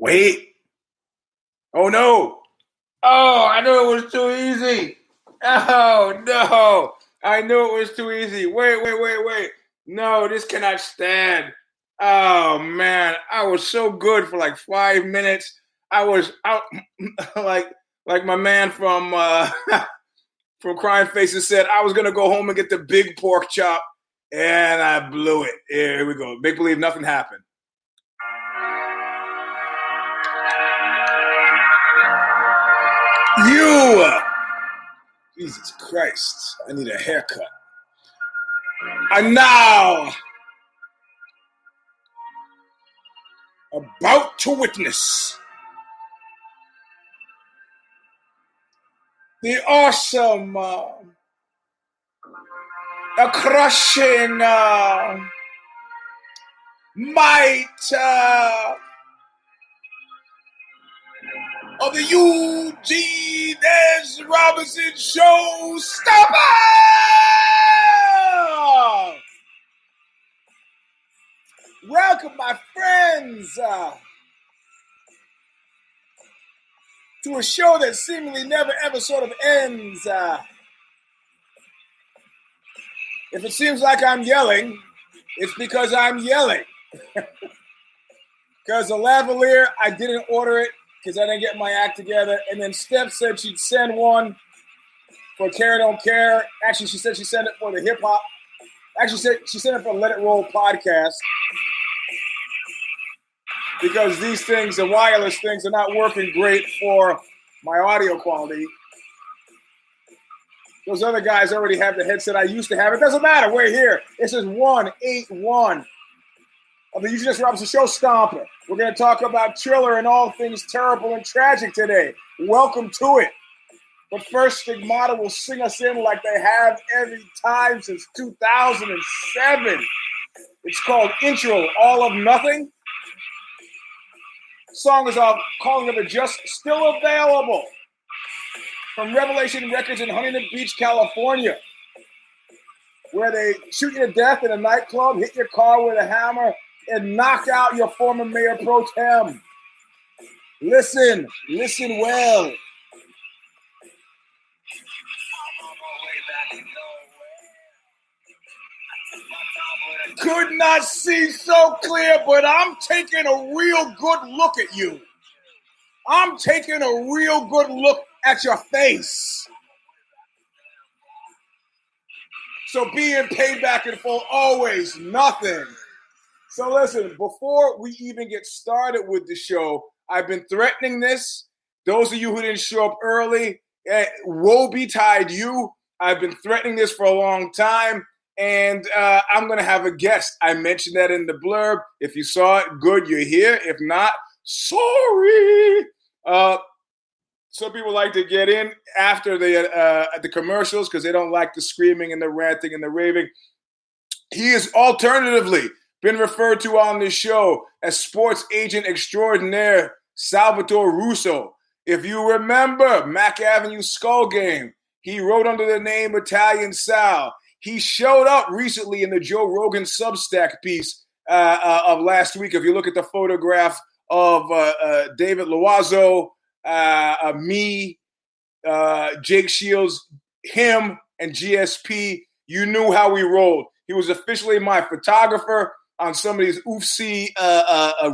Wait. Oh, no. Oh, I knew it was too easy. Oh, no. I knew it was too easy. Wait. No, this cannot stand. Oh, man. I was so good for like 5 minutes. I was out like my man from Crime Faces said, I was going to go home and get the big pork chop, and I blew it. Here we go. Make believe nothing happened. You! Jesus Christ. I need a haircut. And now, about to witness the awesome, the crushing might of the Eugene S. Robinson show. Stop it! Welcome, my friends, to a show that seemingly never ever sort of ends. If it seems like I'm yelling, it's because I'm yelling. Because the lavalier, I didn't order it because I didn't get my act together. And then Steph said she'd send one for Care Don't Care. Actually, she said she sent it for the hip hop. Actually, she sent it for Let It Roll podcast. Because these things, the wireless things, are not working great for my audio quality. Those other guys already have the headset I used to have. It doesn't matter. We're here. This is 181 of the Eugene S. Robinson Show Stomper. We're going to talk about Triller and all things terrible and tragic today. Welcome to it. But first, Stigmata will sing us in like they have every time since 2007. It's called Intro All of Nothing. Song is off Calling of the Just, still available from Revelation Records in Huntington Beach, California, where they shoot you to death in a nightclub, hit your car with a hammer, and knock out your former mayor pro tem. Listen well. Could not see so clear, but I'm taking a real good look at you. I'm taking a real good look at your face. So being paid back in full, always nothing. So listen, before we even get started with the show, I've been threatening this. Those of you who didn't show up early, woe betide you. I've been threatening this for a long time. And I'm going to have a guest. I mentioned that in the blurb. If you saw it, good, you're here. If not, sorry. Some people like to get in after the commercials because they don't like the screaming and the ranting and the raving. He is alternatively been referred to on this show as sports agent extraordinaire Salvatore Russo. If you remember Mack Avenue Skull Game, he wrote under the name Italian Sal. He showed up recently in the Joe Rogan Substack piece of last week. If you look at the photograph of David Loazzo, me, Jake Shields, him, and GSP, you knew how we rolled. He was officially my photographer on some of these UFC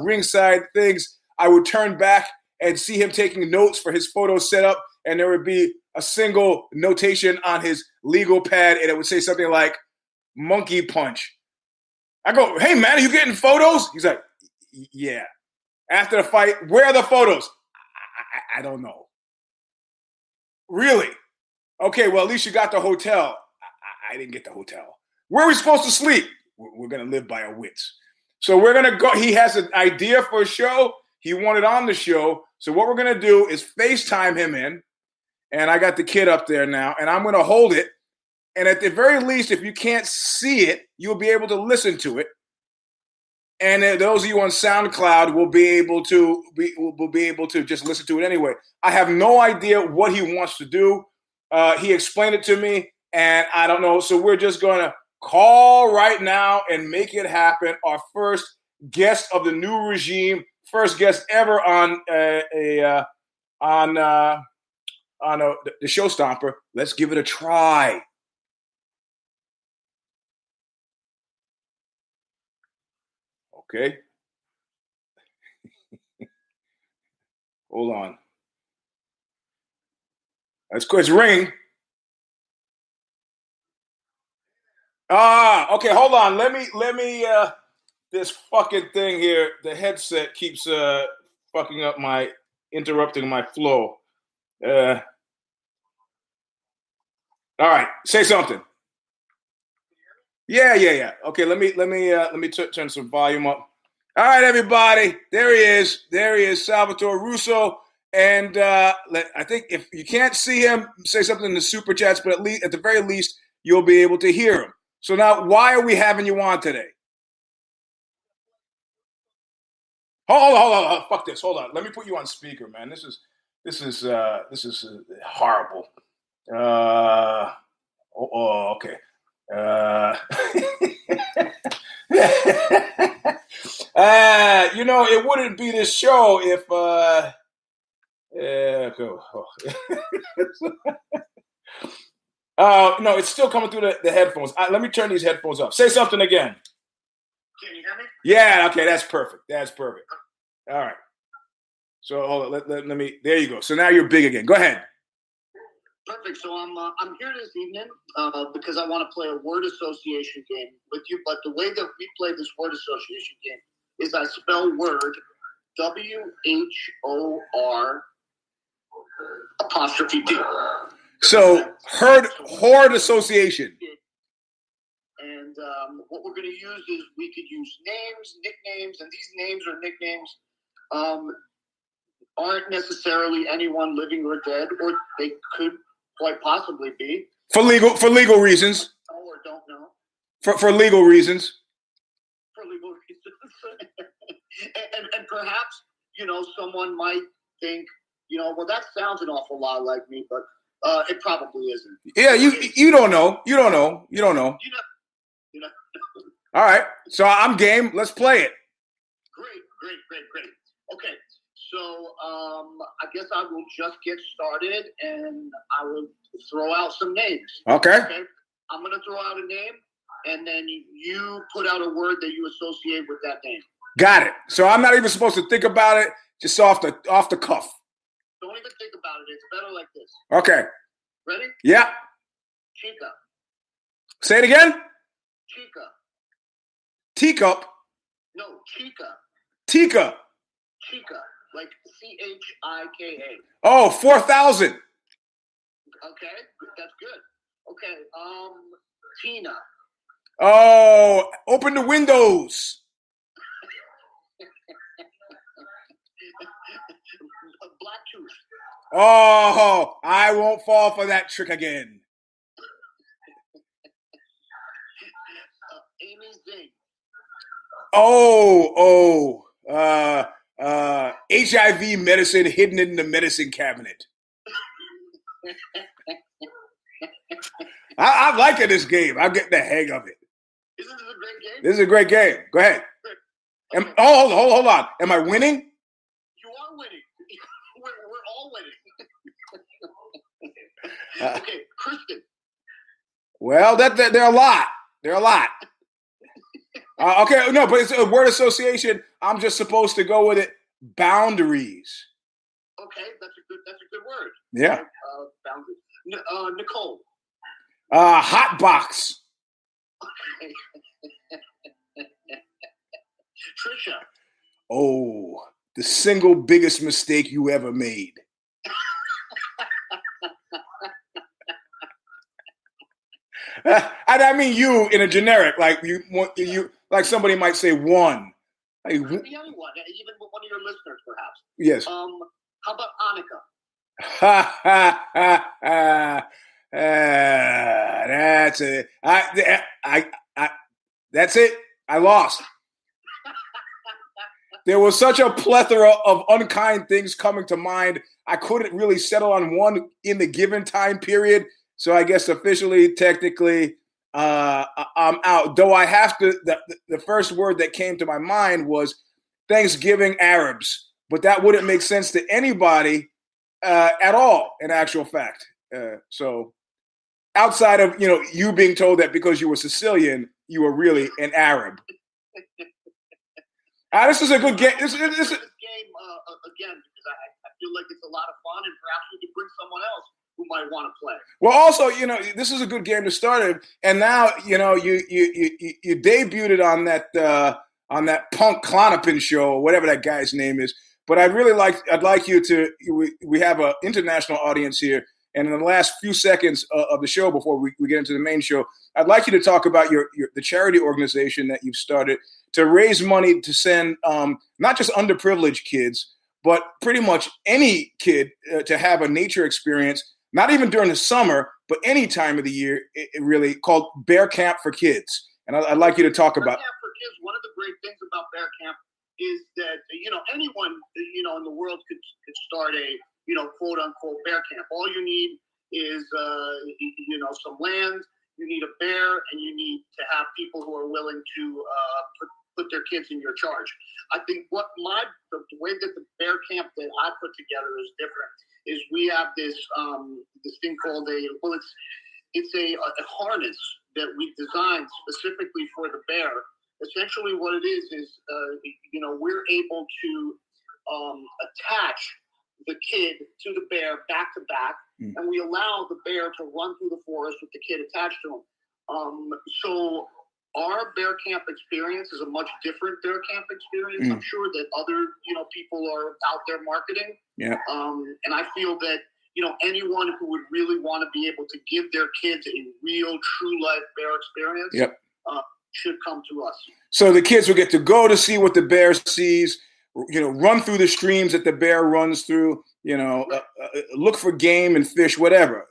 ringside things. I would turn back and see him taking notes for his photo setup, and there would be a single notation on his legal pad, and it would say something like monkey punch. I go, hey, man, are you getting photos? He's like, yeah. After the fight, where are the photos? I don't know. Really? Okay, well, at least you got the hotel. I didn't get the hotel. Where are we supposed to sleep? We're going to live by our wits. So we're going to go. He has an idea for a show. He wanted on the show. So what we're going to do is FaceTime him in. And I got the kid up there now, and I'm going to hold it. And at the very least, if you can't see it, you'll be able to listen to it. And those of you on SoundCloud will be able to just listen to it anyway. I have no idea what he wants to do. He explained it to me, and I don't know. So we're just going to call right now and make it happen. Our first guest of the new regime first guest ever on the Show Stomper. Let's give it a try. Okay. Hold on. That's Chris Ring. Ah, okay. Hold on. Let me this fucking thing here. The headset keeps fucking up my, interrupting my flow. All right. Say something. Yeah. Okay, let me turn some volume up. All right, everybody, there he is, Salvatore Russo, and I think if you can't see him, say something in the super chats, but at the very least, you'll be able to hear him. So now, why are we having you on today? Hold on, fuck this, hold on. Let me put you on speaker, man. This is horrible. Okay. You know, it wouldn't be this show if go. No, it's still coming through the headphones. Let me turn these headphones up. Say something again. Can you hear me? Yeah, okay, that's perfect. All right. So hold on, let me there you go. So now you're big again. Go ahead. Perfect. So I'm here this evening because I want to play a word association game with you. But the way that we play this word association game is I spell word WHOR''D. So herd association. And what we're going to use is we could use names, nicknames, and these names or nicknames aren't necessarily anyone living or dead, or they could quite possibly be. For legal reasons. Or don't know. For legal reasons. and perhaps, you know, someone might think, you know, well, that sounds an awful lot like me, but it probably isn't. Yeah, you don't know. You don't know. You know. All right. So I'm game. Let's play it. Great. Okay. So I guess I will just get started, and I will throw out some names. Okay. I'm going to throw out a name, and then you put out a word that you associate with that name. Got it. So I'm not even supposed to think about it, just off the cuff. Don't even think about it. It's better like this. Okay. Ready? Yeah. Chica. Say it again? Chica. Teacup? No, Chica. Tika. Chica. Like CHIKA. Oh, 4,000. Okay, that's good. Okay, Tina. Oh, open the windows. Black tooth. Oh, I won't fall for that trick again. Amy Zing. HIV medicine hidden in the medicine cabinet. I'm liking this game. I'm getting the hang of it. Isn't this a great game? This is a great game. Go ahead. Okay. Hold on. Am I winning? You are winning. We're all winning. Okay, Kristen. Well, that they're a lot. Okay, no, but it's a word association. I'm just supposed to go with it. Boundaries. Okay, that's a good word. Yeah. Boundaries. Nicole. Hot box. Okay. Trisha. Oh, the single biggest mistake you ever made. And I mean you in a generic, like you like somebody might say one. It could be anyone, even with one of your listeners, perhaps. Yes. How about Annika? That's it. That's it. I lost. There was such a plethora of unkind things coming to mind. I couldn't really settle on one in the given time period. So I guess officially, technically, I'm out. Though I have to, the first word that came to my mind was Thanksgiving Arabs, but that wouldn't make sense to anybody at all, in actual fact. So outside of, you know, you being told that because you were Sicilian, you were really an Arab. This is a good game. This game, again, because I feel like it's a lot of fun, and perhaps we could bring someone else who might want to play. Well, also, you know, this is a good game to start it, and now, you know, you debuted it on that Punk Klonopin show, or whatever that guy's name is. But I'd really like, I'd like you to, we have an international audience here, and in the last few seconds of the show before we get into the main show, I'd like you to talk about the charity organization that you've started to raise money to send not just underprivileged kids, but pretty much any kid to have a nature experience, not even during the summer, but any time of the year, it really, called Bear Camp for Kids. And I'd like you to talk about Bear Camp for Kids. One of the great things about Bear Camp is that, you know, anyone, you know, in the world could start a, you know, quote unquote bear camp. All you need is, you know, some land, you need a bear, and you need to have people who are willing to put their kids in your charge. I think what the way that the Bear Camp that I put together is different is we have this this thing called a, well, it's a harness that we designed specifically for the bear. Essentially, what it is you know, we're able to attach the kid to the bear back to back, and we allow the bear to run through the forest with the kid attached to him. So our Bear Camp experience is a much different Bear Camp experience. I'm sure that other, you know, people are out there marketing. Yeah. And I feel that, you know, anyone who would really want to be able to give their kids a real, true life bear experience, yep, should come to us. So the kids will get to go to see what the bear sees, you know, run through the streams that the bear runs through, you know, look for game and fish, whatever.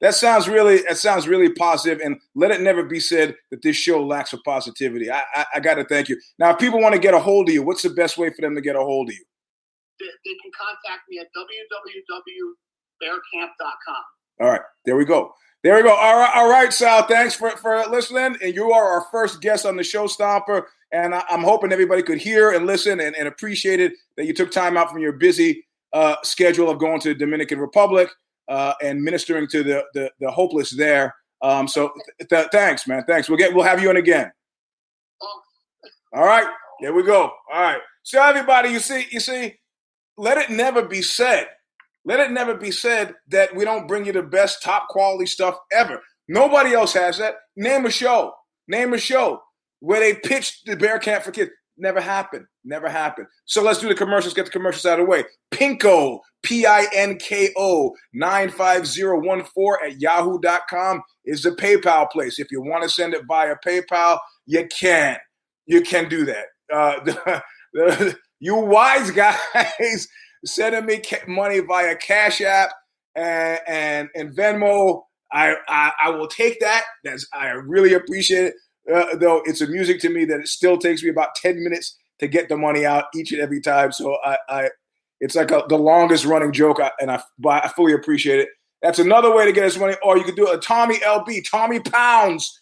That sounds really positive, and let it never be said that this show lacks for positivity. I got to thank you. Now, if people want to get a hold of you, what's the best way for them to get a hold of you? They can contact me at www.bearcamp.com. All right. There we go. All right, Sal. Thanks for listening. And you are our first guest on the Show Stomper. And I'm hoping everybody could hear and listen and appreciate it, that you took time out from your busy schedule of going to the Dominican Republic and ministering to the hopeless there. So thanks, man. Thanks. We'll have you in again. All right. There we go. All right. So everybody, you see, let it never be said. Let it never be said that we don't bring you the best top quality stuff ever. Nobody else has that. Name a show where they pitched the Bear Camp for Kids. Never happened. So let's do the commercials, get the commercials out of the way. Pinko, P-I-N-K-O, 95014 at yahoo.com is the PayPal place. If you want to send it via PayPal, you can. You can do that. You wise guys sending me money via Cash App and Venmo, I will take that. I really appreciate it. Though it's amusing to me that it still takes me about 10 minutes to get the money out each and every time. So it's like the longest running joke, but I fully appreciate it. That's another way to get us money. Or you could do a Tommy LB, Tommy Pounds,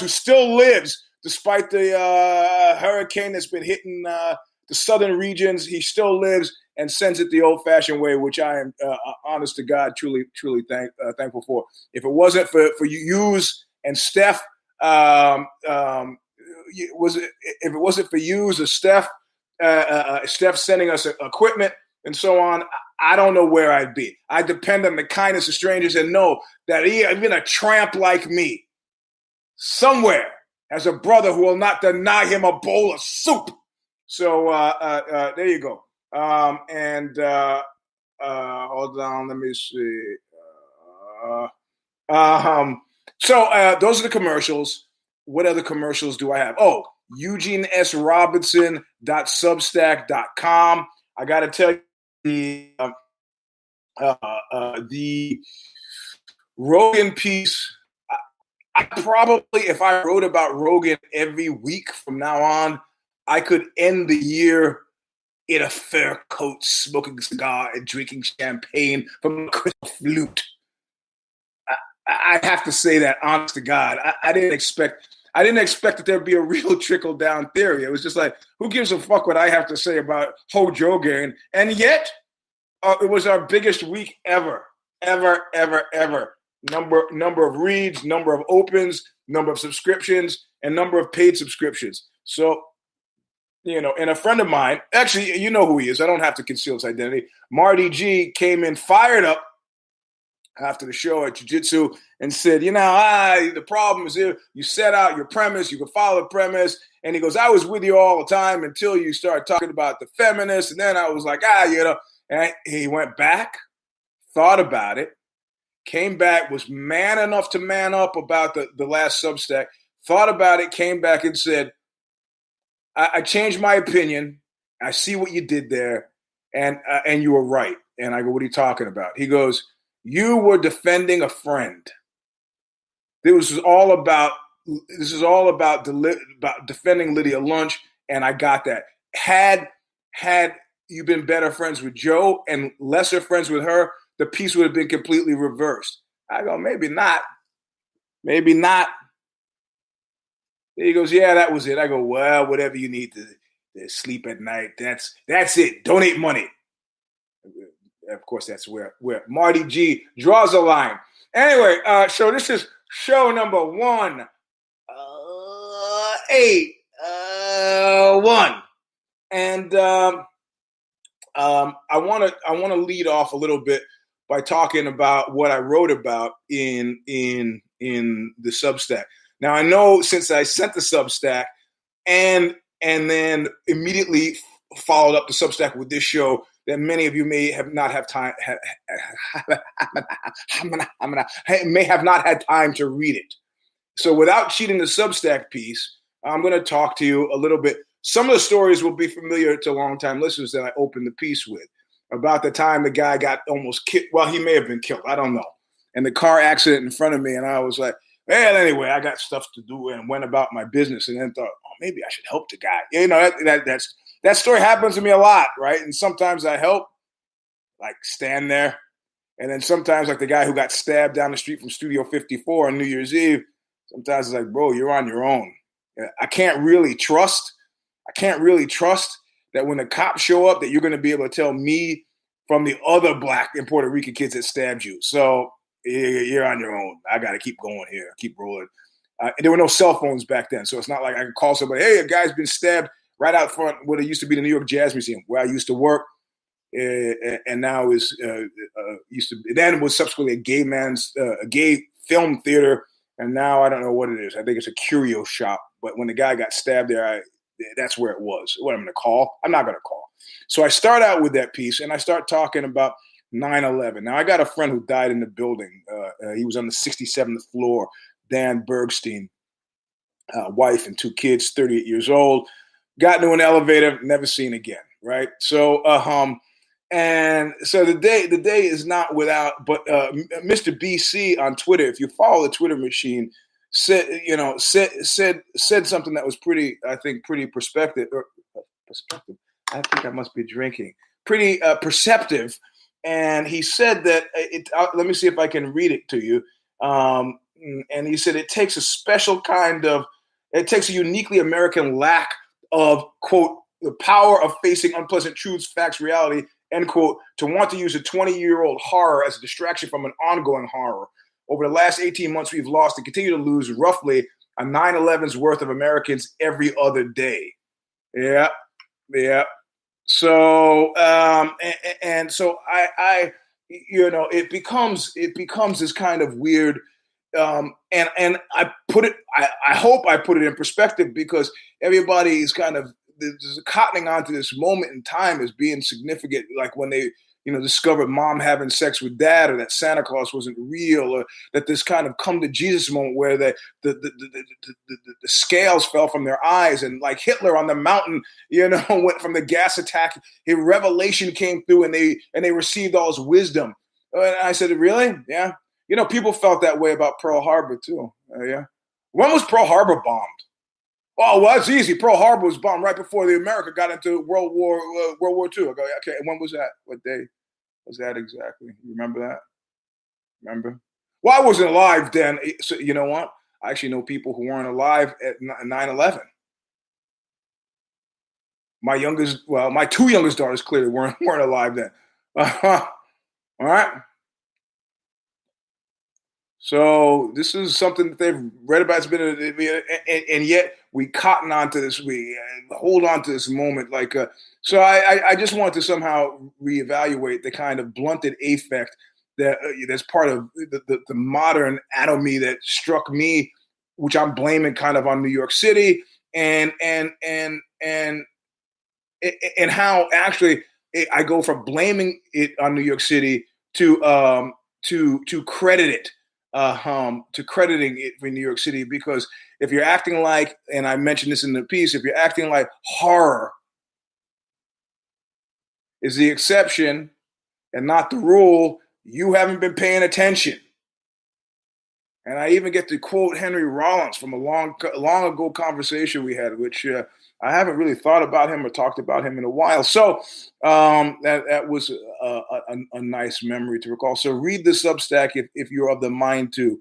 who still lives despite the hurricane that's been hitting the southern regions. He still lives and sends it the old-fashioned way, which I am, honest to God, truly thankful for. If it wasn't for Hughes and Steph, if it wasn't for Hughes or Steph, Steph sending us equipment and so on, I don't know where I'd be. I depend on the kindness of strangers and know that even a tramp like me somewhere has a brother who will not deny him a bowl of soup. So there you go. Hold on, let me see. So those are the commercials. What other commercials do I have? Oh, EugeneSRobinson.substack.com. I got to tell you, the Rogan piece, I probably, if I wrote about Rogan every week from now on, I could end the year in a fur coat, smoking a cigar, and drinking champagne from a crystal flute. I have to say that, honest to God. I didn't expect I didn't expect that there'd be a real trickle down theory. It was just like, who gives a fuck what I have to say about Hulk Hogan? And yet, it was our biggest week ever. Number of reads, number of opens, number of subscriptions, and number of paid subscriptions. So, you know, and a friend of mine, actually, you know who he is. I don't have to conceal his identity. Marty G came in fired up after the show at Jiu-Jitsu and said, you know, the problem is here. You set out your premise. You can follow the premise. And he goes, I was with you all the time until you started talking about the feminists. And then I was like, you know. And he went back, thought about it, came back, was man enough to man up about the last Substack, thought about it, came back and said, I changed my opinion. I see what you did there, and you were right. And I go, what are you talking about? He goes, you were defending a friend. This is all about defending Lydia Lunch, and I got that. Had you been better friends with Joe and lesser friends with her, the piece would have been completely reversed. I go, maybe not. He goes, yeah, that was it. I go, well, whatever you need to sleep at night, that's it. Donate money. Of course, that's where Marty G draws a line. Anyway, so this is show number 181, and I want to lead off a little bit by talking about what I wrote about in the Substack. Now, I know since I sent the Substack and then immediately followed up the Substack with this show, that many of you may have not had time to read it. So without cheating the Substack piece, I'm going to talk to you a little bit. Some of the stories will be familiar to longtime listeners that I opened the piece with, about the time the guy got almost killed. Well, he may have been killed. I don't know. And the car accident in front of me, and I was like, well, anyway, I got stuff to do and went about my business, and then thought, oh, maybe I should help the guy. You know, that story happens to me a lot, right? And sometimes I help, like stand there. And then sometimes, like the guy who got stabbed down the street from Studio 54 on New Year's Eve, sometimes it's like, bro, you're on your own. I can't really trust that when the cops show up that you're going to be able to tell me from the other black and Puerto Rican kids that stabbed you. So you're on your own. I got to keep going here. Keep rolling. There were no cell phones back then. So it's not like I could call somebody, hey, a guy's been stabbed right out front what it used to be the New York Jazz Museum, where I used to work, and now is then was subsequently a gay film theater, and now I don't know what it is. I think it's a curio shop. But when the guy got stabbed there, that's where it was. What I'm going to call? I'm not going to call. So I start out with that piece, and I start talking about 9/11. Now, I got a friend who died in the building. He was on the 67th floor, Dan Bergstein, wife and two kids, 38 years old. Got into an elevator, never seen again, right? So, and so the day is not without, but Mr. BC on Twitter, if you follow the Twitter machine, said something that was pretty perspective. I think I must be drinking. Pretty perceptive. And he said that, let me see if I can read it to you. And he said, it takes a uniquely American lack of, quote, the power of facing unpleasant truths, facts, reality, end quote, to want to use a 20-year-old horror as a distraction from an ongoing horror. Over the last 18 months, we've lost and continue to lose roughly a 9/11's worth of Americans every other day. Yeah. So, so I you know, it becomes this kind of weird, and I hope I put it in perspective, because everybody is kind of cottoning onto this moment in time as being significant, like when they, you know, discovered mom having sex with dad, or that Santa Claus wasn't real, or that this kind of come to Jesus moment where the scales fell from their eyes, and like Hitler on the mountain, you know, went from the gas attack, his revelation came through, and they received all his wisdom. And I said, really? Yeah. You know, people felt that way about Pearl Harbor too. Yeah. When was Pearl Harbor bombed? Oh, well, it's easy. Pearl Harbor was bombed right before the America got into World War II. I go, okay, when was that? What day was that exactly? You remember that? Remember? Well, I wasn't alive then. So you know what? I actually know people who weren't alive at 9/11. My two youngest daughters clearly weren't alive then. All right. So this is something that they've read about. It's been, and yet we cotton on to this. We hold on to this moment. So I just want to somehow reevaluate the kind of blunted affect that's part of the modern anatomy that struck me, which I'm blaming kind of on New York City and how actually I go from blaming it on New York City to credit it. To crediting it for New York City, because if you're acting like, and I mentioned this in the piece, if you're acting like horror is the exception and not the rule, you haven't been paying attention. And I even get to quote Henry Rollins from a long ago conversation we had, which I haven't really thought about him or talked about him in a while. So that was a nice memory to recall. So read the Substack if you're of the mind to.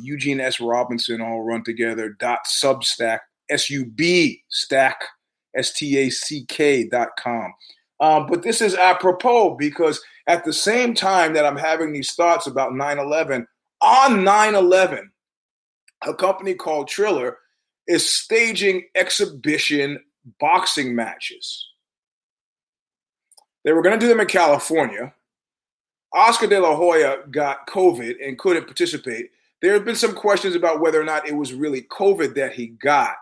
Eugene S. Robinson, all run together, .substack, SUBstack.com. But this is apropos because at the same time that I'm having these thoughts about 9/11, on 9/11, a company called Triller is staging exhibition boxing matches. They were going to do them in California. Oscar De La Hoya got COVID and couldn't participate. There have been some questions about whether or not it was really COVID that he got.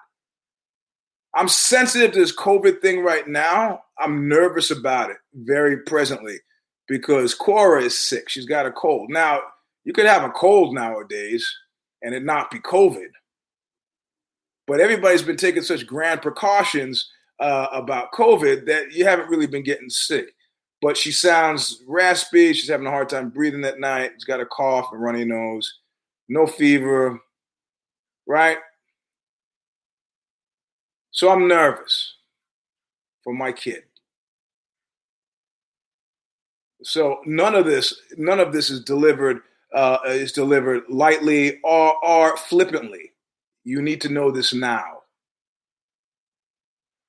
I'm sensitive to this COVID thing right now. I'm nervous about it very presently because Cora is sick. She's got a cold. Now, you could have a cold nowadays and it not be COVID. But everybody's been taking such grand precautions about COVID that you haven't really been getting sick. But she sounds raspy. She's having a hard time breathing at night. She's got a cough, a runny nose, no fever, right? So I'm nervous for my kid. So none of this is delivered lightly or flippantly. You need to know this now.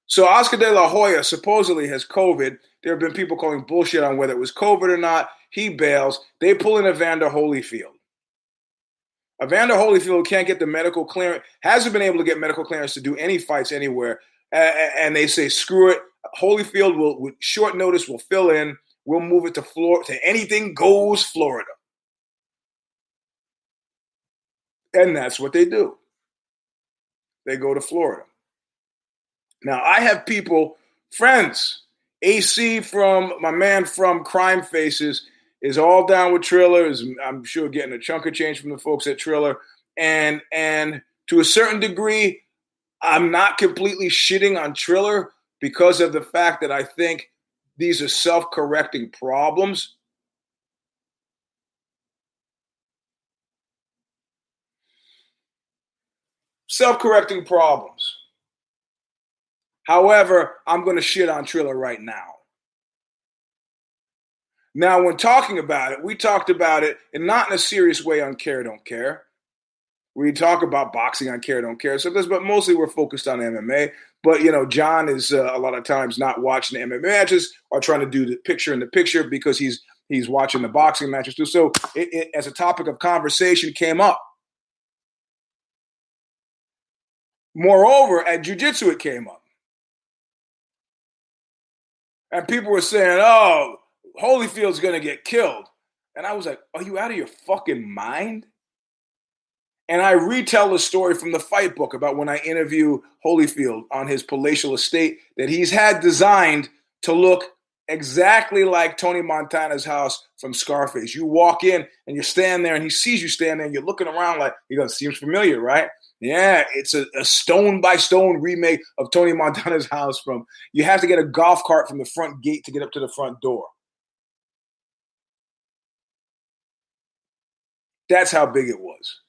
So Oscar De La Hoya supposedly has COVID. There have been people calling bullshit on whether it was COVID or not. He bails. They pull in Evander Holyfield. Evander Holyfield can't get the medical clearance, hasn't been able to get medical clearance to do any fights anywhere. And they say, screw it. Holyfield will, with short notice, will fill in. We'll move it to Florida. To anything goes Florida. And that's what they do. They go to Florida. Now, I have people, friends, AC from my man from Crime Faces is all down with Triller. Is, I'm sure, getting a chunk of change from the folks at Triller. And to a certain degree, I'm not completely shitting on Triller because of the fact that I think these are self-correcting problems. Self-correcting problems. However, I'm going to shit on Triller right now. Now, when talking about it, we talked about it, and not in a serious way on Care Don't Care. We talk about boxing on Care Don't Care, so this, but mostly we're focused on MMA. But, you know, John is a lot of times not watching the MMA matches or trying to do the picture-in-the-picture because he's watching the boxing matches too. So it as a topic of conversation came up. Moreover, at jiu-jitsu, it came up. And people were saying, oh, Holyfield's going to get killed. And I was like, are you out of your fucking mind? And I retell the story from the fight book about when I interview Holyfield on his palatial estate that he's had designed to look exactly like Tony Montana's house from Scarface. You walk in and you stand there and he sees you standing there and you're looking around like, he goes, seems familiar, right? Yeah, it's a stone-by-stone remake of Tony Montana's house from, you have to get a golf cart from the front gate to get up to the front door. That's how big it was.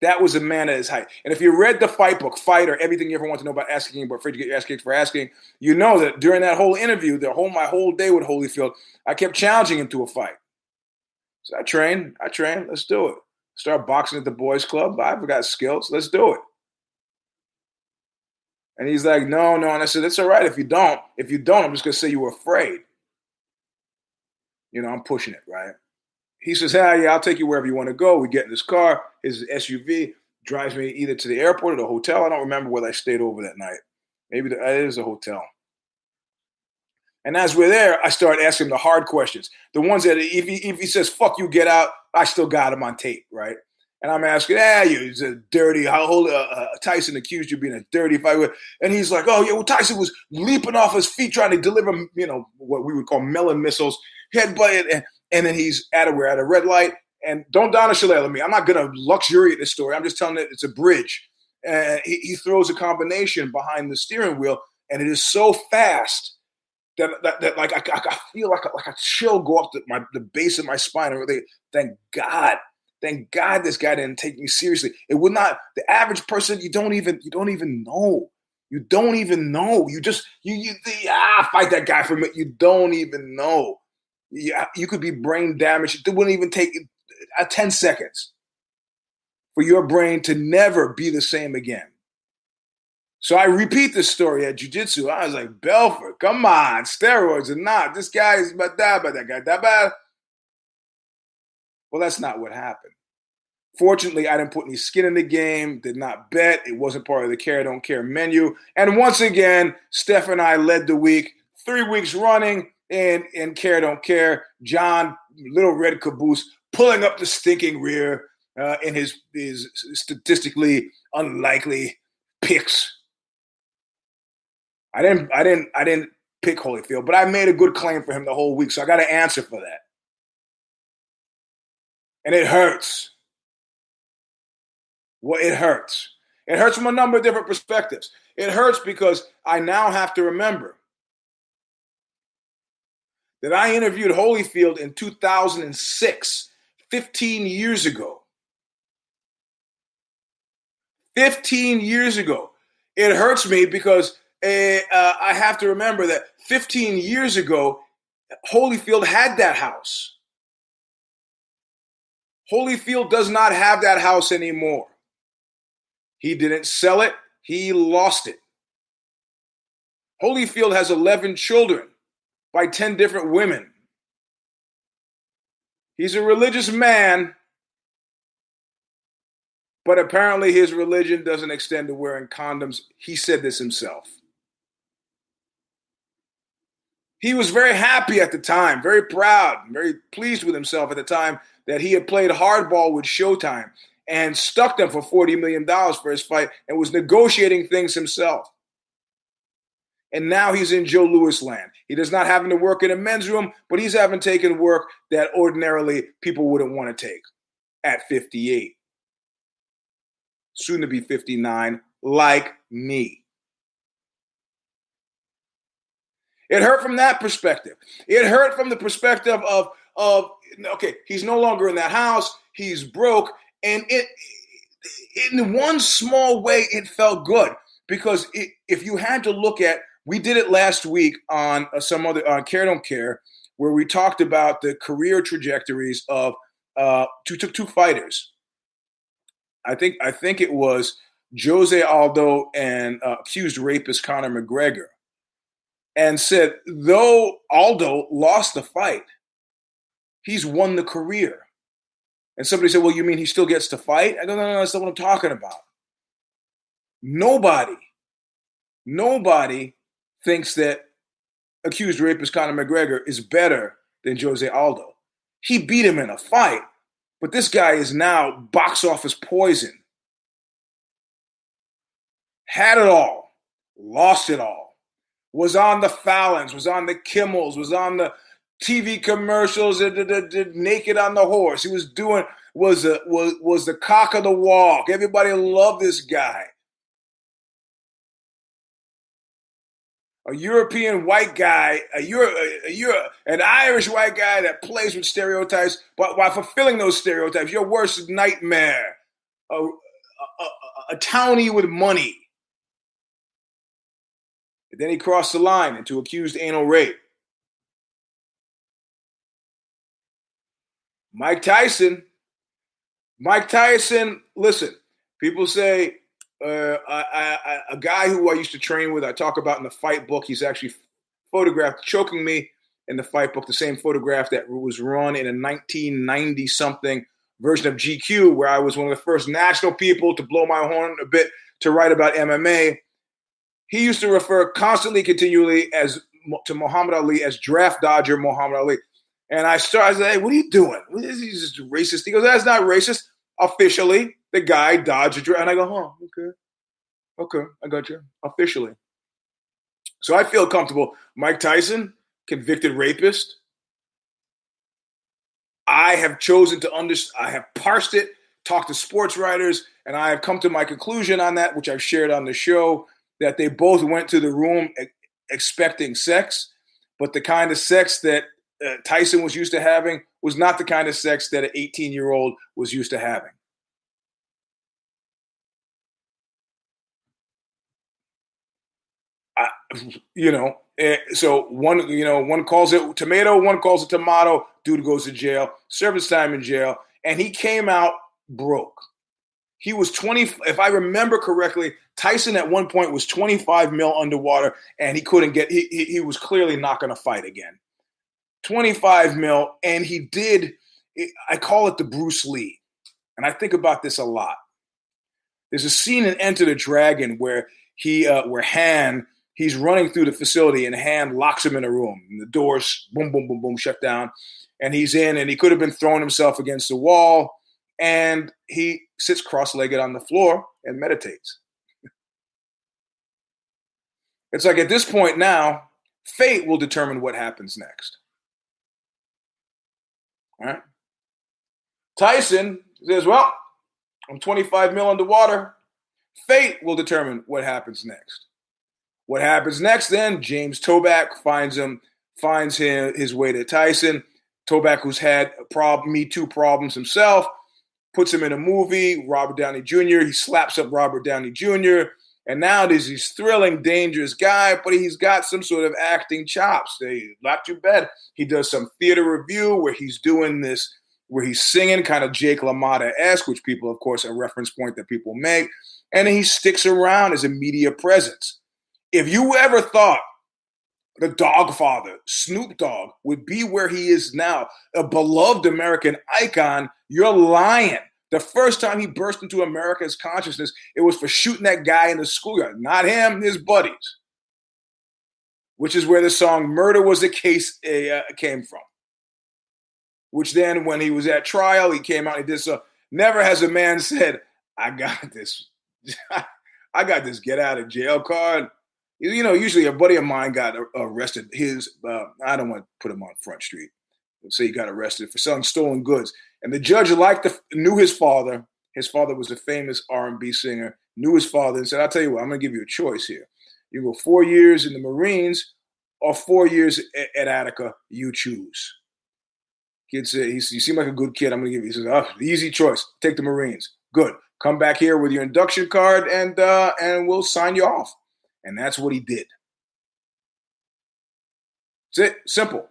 That was a man at his height. And if you read the fight book, Fight, or everything you ever want to know about asking, but afraid to get your ass kicked for asking, you know that during that whole interview, my whole day with Holyfield, I kept challenging him to a fight. So I train, let's do it. Start boxing at the boys club. I've got skills. Let's do it. And he's like, no. And I said, it's all right. If you don't, I'm just going to say you were afraid. I'm pushing it, right? He says, hey, yeah, I'll take you wherever you want to go. We get in this car. His SUV drives me either to the airport or the hotel. I don't remember whether I stayed over that night. Maybe it is a hotel. And as we're there, I start asking him the hard questions. The ones that if he says, fuck you, get out, I still got him on tape, right? And I'm asking, he's a dirty, Tyson accused you of being a dirty fighter. And he's like, Tyson was leaping off his feet trying to deliver, what we would call melon missiles, headbutt, and then we're at a red light. And don't Donna Shalala me. I'm not going to luxuriate this story. I'm just telling it. It's a bridge. And he throws a combination behind the steering wheel, and it is so fast that I feel like a chill go up the base of my spine. And really, thank God this guy didn't take me seriously. It would not. The average person, you don't even know. You don't even know. You just fight that guy for a minute. You don't even know. You could be brain damaged. It wouldn't even take 10 seconds for your brain to never be the same again. So I repeat this story at jiu-jitsu. I was like, Belfort, come on, steroids or not. This guy is bad. Well, that's not what happened. Fortunately, I didn't put any skin in the game, did not bet. It wasn't part of the Care Don't Care menu. And once again, Steph and I led the week, 3 weeks running in Care Don't Care. John, little red caboose, pulling up the stinking rear in his statistically unlikely picks. I didn't pick Holyfield, but I made a good claim for him the whole week, so I got to answer for that. And it hurts. Well, it hurts. It hurts from a number of different perspectives. It hurts because I now have to remember that I interviewed Holyfield in 2006, 15 years ago. 15 years ago. It hurts me because I have to remember that 15 years ago, Holyfield had that house. Holyfield does not have that house anymore. He didn't sell it. He lost it. Holyfield has 11 children by 10 different women. He's a religious man, but apparently his religion doesn't extend to wearing condoms. He said this himself. He was very happy at the time, very proud, very pleased with himself at the time that he had played hardball with Showtime and stuck them for $40 million for his fight and was negotiating things himself. And now he's in Joe Louis land. He does not have to work in a men's room, but he's having taken work that ordinarily people wouldn't want to take at 58. Soon to be 59, like me. It hurt from that perspective. It hurt from the perspective of okay, he's no longer in that house. He's broke. And it, in one small way, it felt good. Because if you had to look at, we did it last week on some other, on Care Don't Care, where we talked about the career trajectories of two fighters. I think it was Jose Aldo and accused rapist Conor McGregor. And said, though Aldo lost the fight, he's won the career. And somebody said, well, you mean he still gets to fight? I go, no, that's not what I'm talking about. Nobody thinks that accused rapist Conor McGregor is better than Jose Aldo. He beat him in a fight, but this guy is now box office poison. Had it all, lost it all. Was on the Fallons, was on the Kimmels, was on the TV commercials, naked on the horse. He was doing, was the cock of the walk. Everybody loved this guy. A European white guy, an Irish white guy that plays with stereotypes, but while fulfilling those stereotypes, your worst nightmare, a townie with money. And then he crossed the line into accused anal rape. Mike Tyson, Mike Tyson, listen, people say a guy who I used to train with, I talk about in the fight book, he's actually photographed choking me in the fight book, the same photograph that was run in a 1990-something version of GQ, where I was one of the first national people to blow my horn a bit to write about MMA. He used to refer constantly, continually to Muhammad Ali as draft dodger Muhammad Ali. And I started, hey, what are you doing? He's just racist. He goes, that's not racist. Officially, the guy dodged a draft. And I go, oh, okay. Okay, I got you. Officially. So I feel comfortable. Mike Tyson, convicted rapist. I have chosen to understand. I have parsed it, talked to sports writers, and I have come to my conclusion on that, which I've shared on the show, that they both went to the room expecting sex, but the kind of sex that Tyson was used to having was not the kind of sex that an 18-year-old was used to having. So one calls it tomato, one calls it tomato. Dude goes to jail, served his time in jail, and he came out broke. He was 20, if I remember correctly, Tyson at one point was 25 mil underwater, and he couldn't get, he was clearly not going to fight again. 25 mil, and he did, I call it the Bruce Lee, and I think about this a lot. There's a scene in Enter the Dragon where Han, he's running through the facility, and Han locks him in a room, and the doors, boom, boom, boom, boom, shut down, and he's in, and he could have been throwing himself against the wall, and he sits cross-legged on the floor and meditates. It's like at this point now, fate will determine what happens next. All right? Tyson says, well, I'm 25 mil underwater. Fate will determine what happens next. What happens next then? James Toback finds his way to Tyson. Toback, who's had Me Too problems himself, puts him in a movie, Robert Downey Jr. He slaps up Robert Downey Jr. And now there's this thrilling, dangerous guy, but he's got some sort of acting chops. They locked you bed. He does some theater review where he's doing this, where he's singing kind of Jake LaMotta-esque, which people, of course, a reference point that people make. And he sticks around as a media presence. If you ever thought the Dogfather, Snoop Dogg, would be where he is now, a beloved American icon, you're lying. The first time he burst into America's consciousness, it was for shooting that guy in the schoolyard. Not him, his buddies. Which is where the song Murder Was the Case came from. Which then, when he was at trial, he came out and did so. Never has a man said, I got this. I got this get out of jail card. You know, usually a buddy of mine got arrested. I don't want to put him on Front Street. Let's say he got arrested for selling stolen goods. And the judge knew his father. His father was a famous R&B singer, knew his father, and said, I'll tell you what, I'm going to give you a choice here. You go 4 years in the Marines or 4 years at Attica. You choose. Kid said, you seem like a good kid. I'm going to give you. He says, easy choice. Take the Marines. Good. Come back here with your induction card, and we'll sign you off. And that's what he did. That's it. Simple.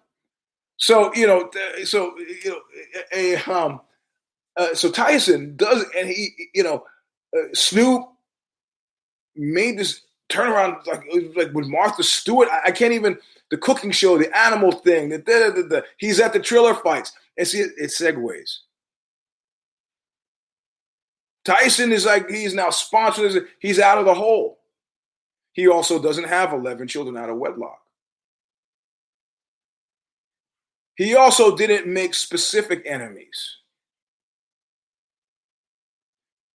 So Tyson does, and Snoop made this turnaround like with Martha Stewart. I can't even, the cooking show, the animal thing, he's at the Triller fights. And see, it segues. Tyson is like, he's now sponsored. He's out of the hole. He also doesn't have 11 children out of wedlock. He also didn't make specific enemies.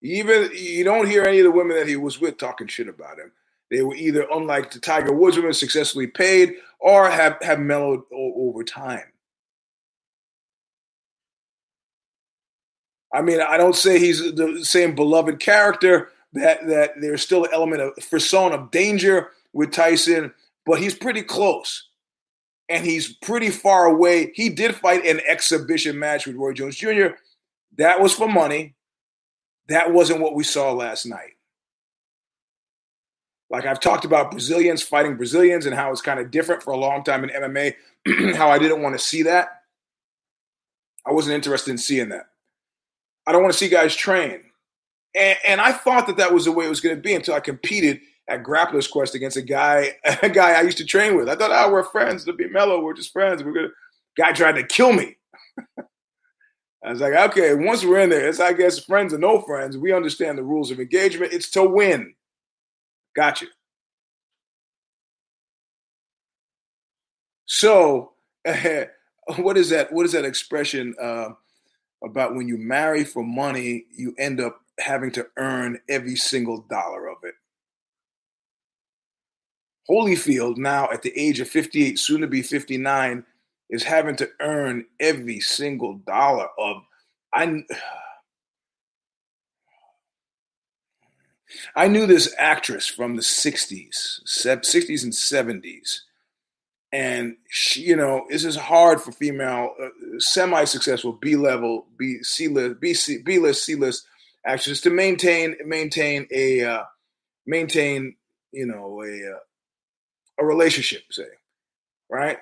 Even you don't hear any of the women that he was with talking shit about him. They were either, unlike the Tiger Woods women, successfully paid or have mellowed over time. I mean, I don't say he's the same beloved character. That there's still an element of persona of danger with Tyson, but he's pretty close. And he's pretty far away. He did fight an exhibition match with Roy Jones Jr. That was for money. That wasn't what we saw last night. Like I've talked about Brazilians fighting Brazilians and how it's kind of different for a long time in MMA, how I didn't want to see that. I wasn't interested in seeing that. I don't want to see guys train. And I thought that that was the way it was going to be until I competed at Grappler's Quest against a guy I used to train with. I thought, we're friends. It'll be mellow. We're just friends. Guy tried to kill me. I was like, okay, once we're in there, it's, I guess, friends or no friends. We understand the rules of engagement. It's to win. Gotcha. So what is that expression about when you marry for money, you end up having to earn every single dollar of it? Holyfield, now at the age of 58, soon to be 59, is having to earn every single dollar of I knew this actress from the 60s and 70s. And she, this is hard for female, semi-successful B-level, B-list, C-list actresses to maintain a relationship, say, right?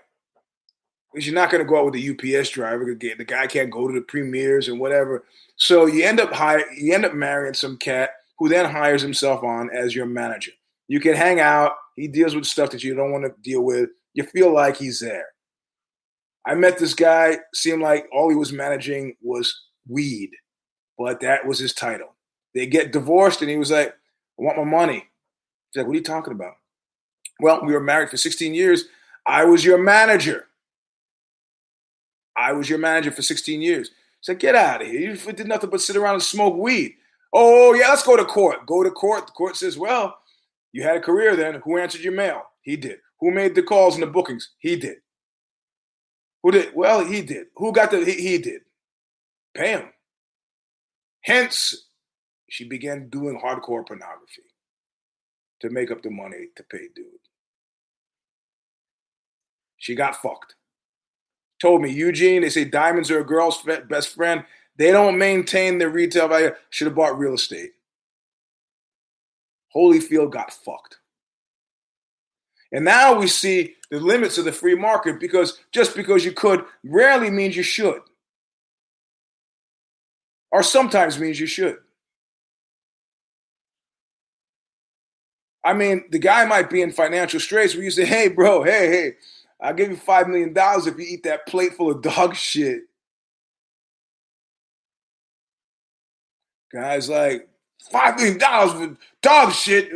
Because you're not going to go out with a UPS driver. The guy can't go to the premieres and whatever. So you end up marrying some cat who then hires himself on as your manager. You can hang out. He deals with stuff that you don't want to deal with. You feel like he's there. I met this guy. Seemed like all he was managing was weed, but that was his title. They get divorced, and he was like, "I want my money." He's like, "What are you talking about?" Well, we were married for 16 years. I was your manager. I was your manager for 16 years. He's like, "Get out of here. You did nothing but sit around and smoke weed." "Oh, yeah, let's go to court." Go to court. The court says, "Well, you had a career then. Who answered your mail?" "He did." "Who made the calls and the bookings?" "He did." "Who did?" "Well, he did." "Who got the..." He did. Pay him. Hence, she began doing hardcore pornography to make up the money to pay dude. She got fucked. Told me, Eugene, they say diamonds are a girl's best friend. They don't maintain their retail value. Should have bought real estate. Holyfield got fucked. And now we see the limits of the free market, because just because you could rarely means you should. Or sometimes means you should. I mean, the guy might be in financial straits. We used to say, "Hey, bro, hey, I'll give you $5 million if you eat that plate full of dog shit." Guy's like, $5 million for dog shit?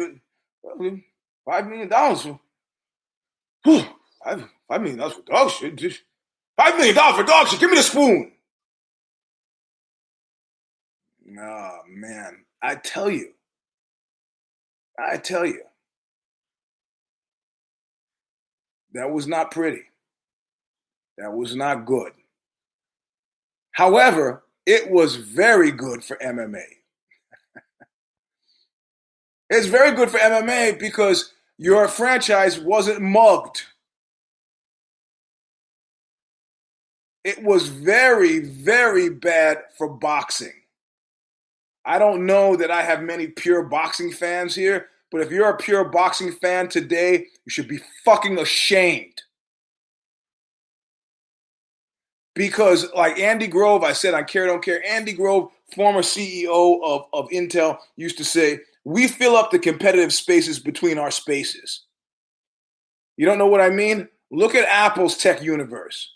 $5 million for... $5 million for dog shit? Just $5 million for dog shit? Give me the spoon. Oh, man. I tell you. That was not pretty. That was not good. However, it was very good for MMA. It's very good for MMA because your franchise wasn't mugged. It was very, very bad for boxing. I don't know that I have many pure boxing fans here, but if you're a pure boxing fan today, you should be fucking ashamed. Because like Andy Grove, I said on Care Don't Care, Andy Grove, former CEO of Intel, used to say, "We fill up the competitive spaces between our spaces." You don't know what I mean? Look at Apple's tech universe.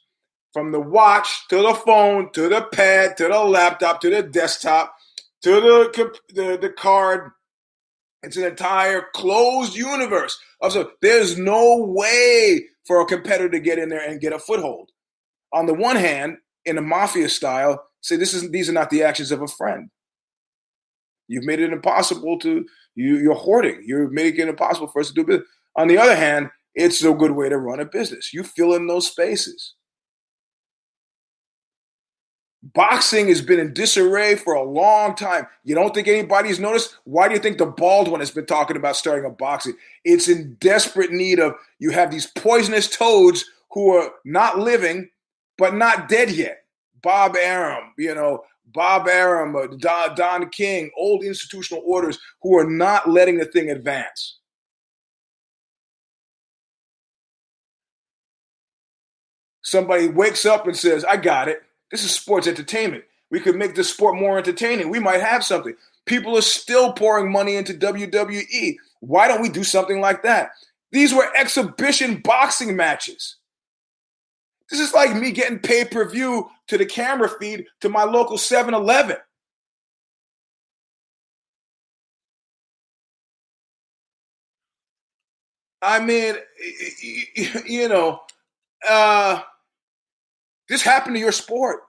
From the watch, to the phone, to the pad, to the laptop, to the desktop, to the card. It's an entire closed universe. Also, there's no way for a competitor to get in there and get a foothold. On the one hand, in a mafia style, say these are not the actions of a friend. You've made it impossible to, you're hoarding. You're making it impossible for us to do business. On the other hand, it's a good way to run a business. You fill in those spaces. Boxing has been in disarray for a long time. You don't think anybody's noticed? Why do you think the bald one has been talking about starting a boxing? It's in desperate need of, you have these poisonous toads who are not living, but not dead yet. Bob Arum, Don King, old institutional orders who are not letting the thing advance. Somebody wakes up and says, "I got it. This is sports entertainment. We could make the sport more entertaining. We might have something. People are still pouring money into WWE. Why don't we do something like that? These were exhibition boxing matches. This is like me getting pay-per-view to the camera feed to my local 7-Eleven. I mean, you know, this happened to your sport.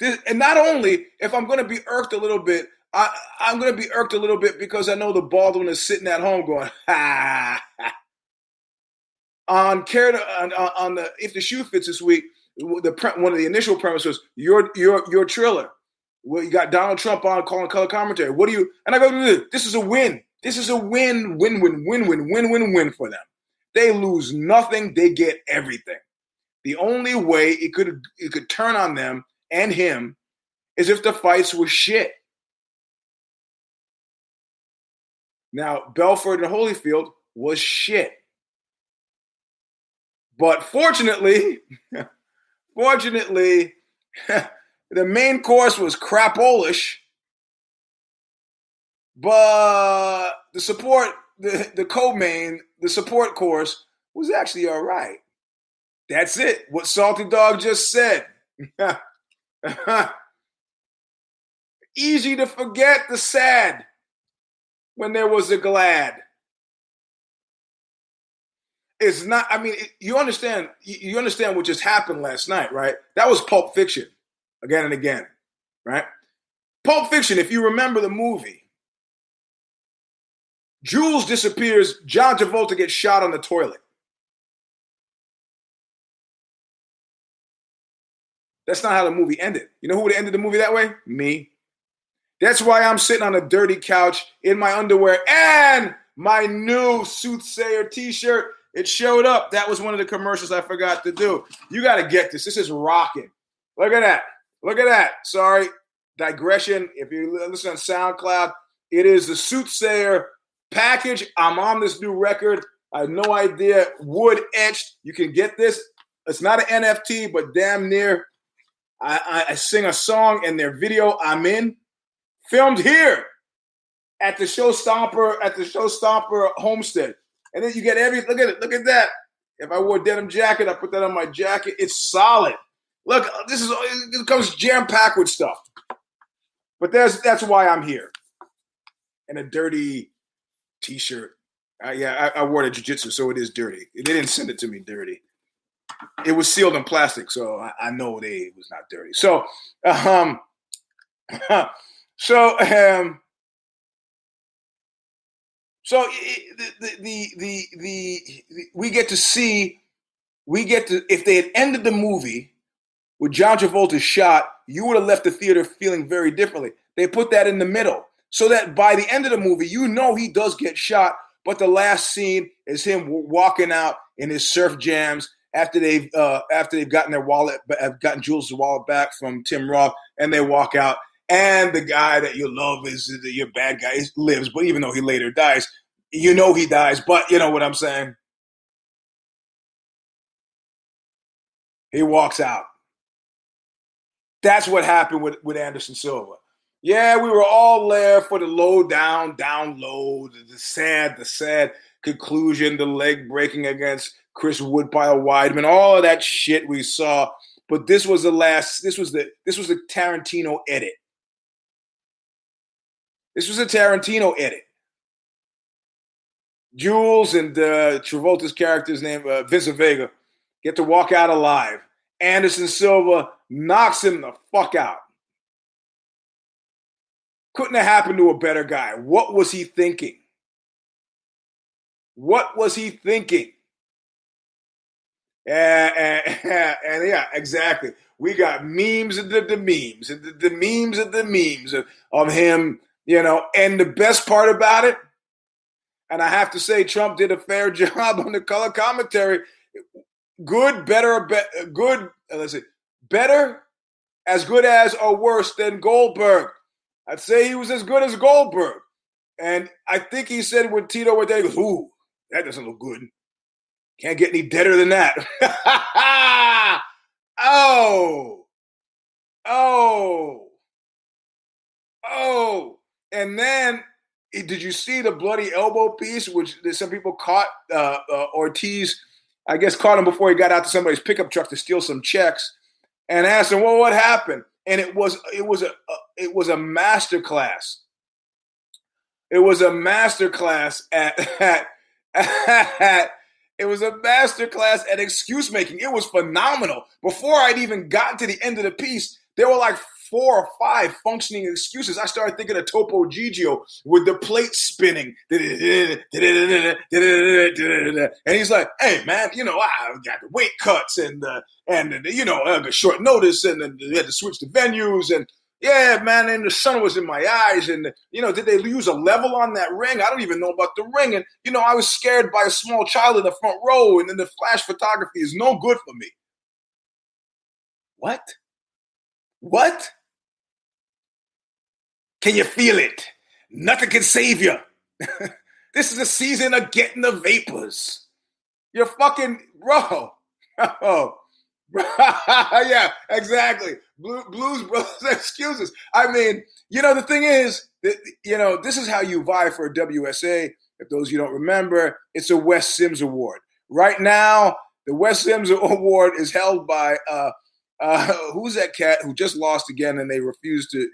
This, and not only, if I'm going to be irked a little bit, I'm going to be irked a little bit because I know the Baldwin is sitting at home going, ha, ha. On the If the Shoe Fits this week, one of the initial premises was your Triller. Well, you got Donald Trump on calling color commentary. What do you? And I go, this is a win. This is a win, win, win, win, win, win, win, win for them. They lose nothing. They get everything. The only way it could turn on them and him is if the fights were shit. Now, Belford and Holyfield was shit. But fortunately, the main course was crapolish. But the support, the co-main, the support course was actually all right. That's it. What Salty Dog just said. Easy to forget the sad when there was a glad. It's not, I mean, you understand what just happened last night, right? That was Pulp Fiction again and again, right? Pulp Fiction, if you remember the movie, Jules disappears, John Travolta gets shot on the toilet. That's not how the movie ended. You know who would have ended the movie that way? Me. That's why I'm sitting on a dirty couch in my underwear and my new Soothsayer t-shirt. It showed up. That was one of the commercials I forgot to do. You got to get this. This is rocking. Look at that. Look at that. Sorry. Digression. If you listen on SoundCloud, it is the Soothsayer package. I'm on this new record. I have no idea. Wood etched. You can get this. It's not an NFT, but damn near. I sing a song and their video I'm in. Filmed here at the Show Stomper homestead. And then you get every, look at it, look at that. If I wore a denim jacket, I put that on my jacket. It's solid. Look, it comes jam-packed with stuff. But that's why I'm here. And a dirty t-shirt. I wore it at jiu-jitsu, so it is dirty. They didn't send it to me dirty. It was sealed in plastic, so I know it was not dirty. So, So we get to see if they had ended the movie with John Travolta's shot, you would have left the theater feeling very differently. They put that in the middle so that by the end of the movie, you know he does get shot, but the last scene is him walking out in his surf jams after they've gotten their wallet, have gotten Jules' wallet back from Tim Roth, and they walk out. And the guy that you love is your bad guy. He lives, but even though he later dies, you know he dies. But you know what I'm saying? He walks out. That's what happened with Anderson Silva. Yeah, we were all there for the low down low, the sad conclusion, the leg breaking against Chris Woodpile Weidman, all of that shit we saw. But this was the last. This was the Tarantino edit. This was a Tarantino edit. Jules and Travolta's character's name, Vincent Vega, get to walk out alive. Anderson Silva knocks him the fuck out. Couldn't have happened to a better guy. What was he thinking? What was he thinking? And yeah, exactly. We got memes of the memes of him. You know, and the best part about it, and I have to say, Trump did a fair job on the color commentary. Better, as good as, or worse than Goldberg. I'd say he was as good as Goldberg. And I think he said when Tito went there, he goes, "Ooh, that doesn't look good. Can't get any deader than that." Oh, Oh. And then did you see the bloody elbow piece, which some people caught Ortiz, I guess caught him before he got out to somebody's pickup truck to steal some checks, and asked him, well, what happened? And it was a masterclass. It was a masterclass at it was a masterclass at excuse making. It was phenomenal. Before I'd even gotten to the end of the piece, there were like 4 or 5 functioning excuses. I started thinking of Topo Gigio with the plate spinning. And he's like, hey, man, you know, I got the weight cuts and you know, I got short notice and then they had to switch the venues. And, yeah, man, and the sun was in my eyes. And, you know, did they use a level on that ring? I don't even know about the ring. And, you know, I was scared by a small child in the front row. And then the flash photography is no good for me. What? What? Can you feel it? Nothing can save you. This is a season of getting the vapors. You're fucking, bro. Oh, yeah, exactly. Blues Brothers excuses. I mean, you know, the thing is, that, you know, this is how you vie for a WSA. If those of you don't remember, it's a West Sims Award. Right now, the West Sims Award is held by who's that cat who just lost again and they refuse to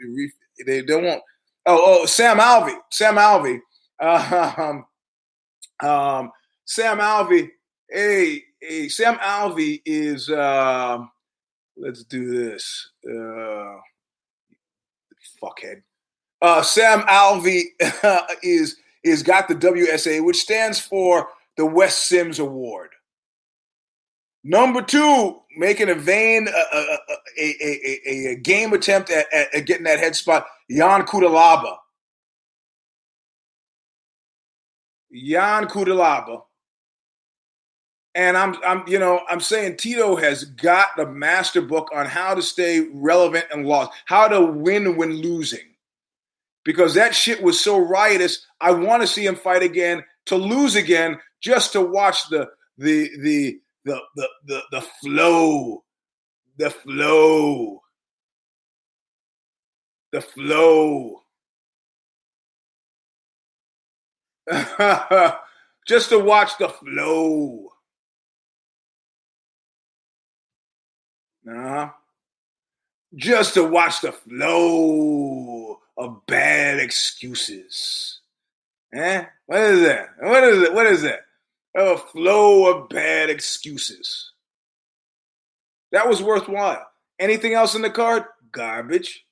Sam Alvey. Sam Alvey. Hey, Sam Alvey is let's do this. Fuckhead. Sam Alvey is got the WSA, which stands for the West Sims Award. Number 2, making a game attempt at getting that head spot, Jan Kudalaba. And I'm saying Tito has got the master book on how to stay relevant and lost, how to win when losing. Because that shit was so riotous, I want to see him fight again, to lose again, just to watch the flow, the flow. Just to watch the flow. Just to watch the flow of bad excuses. What is that? A flow of bad excuses. That was worthwhile. Anything else in the card? Garbage.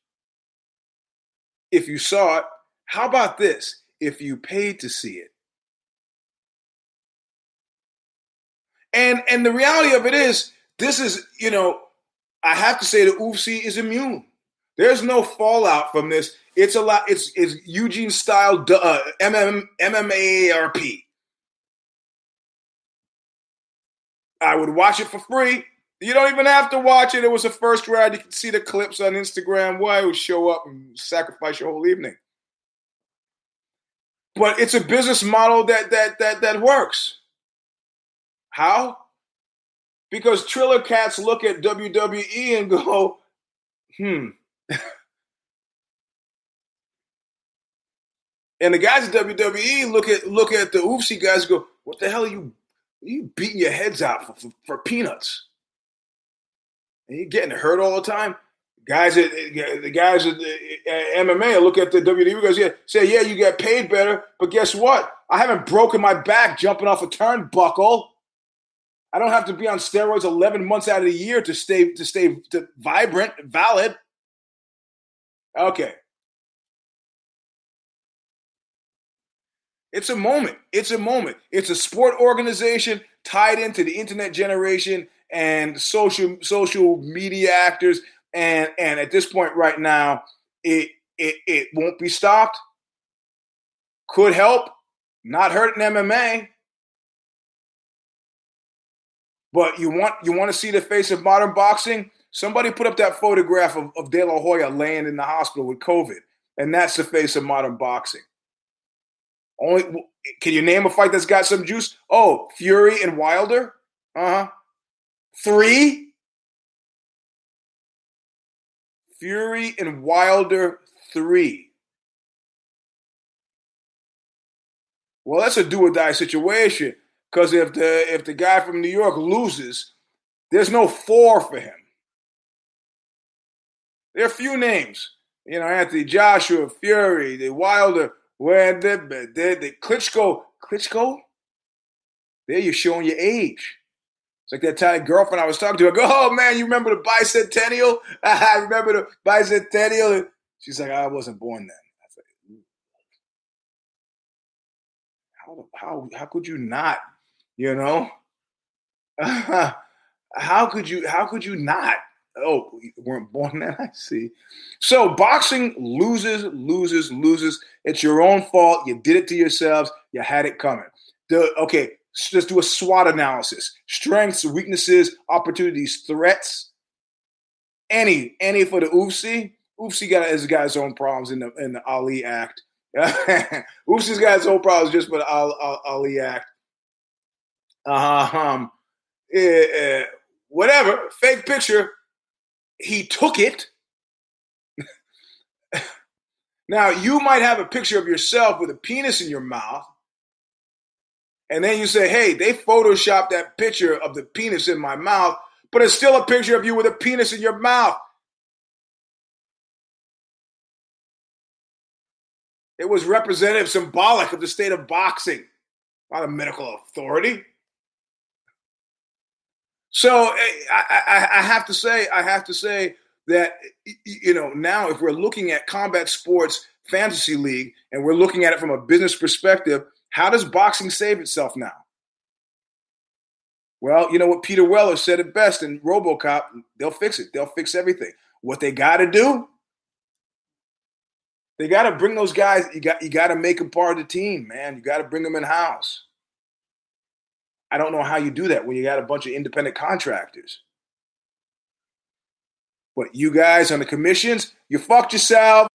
If you saw it, how about this? If you paid to see it. And the reality of it is, this is, you know, I have to say the UFC is immune. There's no fallout from this. It's a lot. It's Eugene style MMAARP. I would watch it for free. You don't even have to watch it. It was a first round. You can see the clips on Instagram. Why it would show up and sacrifice your whole evening. But it's a business model that works. How? Because Triller cats look at WWE and go, And the guys at WWE look at the UFC guys and go, what the hell are you? You beating your heads out for peanuts. And you're getting hurt all the time. The guys at MMA look at the WWE guys, say, you got paid better, but guess what? I haven't broken my back jumping off a turnbuckle. I don't have to be on steroids 11 months out of the year to stay vibrant and valid. Okay. It's a moment. It's a sport organization tied into the internet generation and social media actors. And at this point right now, it won't be stopped. Could help, not hurt in MMA. But you want to see the face of modern boxing? Somebody put up that photograph of De La Hoya laying in the hospital with COVID. And that's the face of modern boxing. Only can you name a fight that's got some juice? Oh, Fury and Wilder? 3? Fury and Wilder 3. Well, that's a do-or-die situation, because if the guy from New York loses, there's no 4 for him. There are few names. You know, Anthony Joshua, Fury, the Wilder, where the Klitschko? There you're showing your age. It's like that Thai girlfriend I was talking to. I go, oh, man, you remember the bicentennial? I remember the bicentennial. She's like, I wasn't born then. I was like, how could you not, you know? How could you not? Oh, you weren't born then? I see. So boxing loses. It's your own fault. You did it to yourselves. You had it coming. Okay. Let's do a SWOT analysis. Strengths, weaknesses, opportunities, threats. Any for the UFC. UFC has got his own problems in the Ali Act. UFC's got his own problems just for the Ali Act. Whatever, fake picture. He took it. Now, you might have a picture of yourself with a penis in your mouth. And then you say, hey, they photoshopped that picture of the penis in my mouth, but it's still a picture of you with a penis in your mouth. It was representative, symbolic of the state of boxing, not a medical authority. So I have to say that, you know, now if we're looking at combat sports fantasy league and we're looking at it from a business perspective, how does boxing save itself now? Well, you know what Peter Weller said it best in RoboCop, they'll fix it. They'll fix everything. What they got to do, they got to bring those guys, you got to make them part of the team, man. You got to bring them in-house. I don't know how you do that when you got a bunch of independent contractors. But you guys on the commissions, you fucked yourself.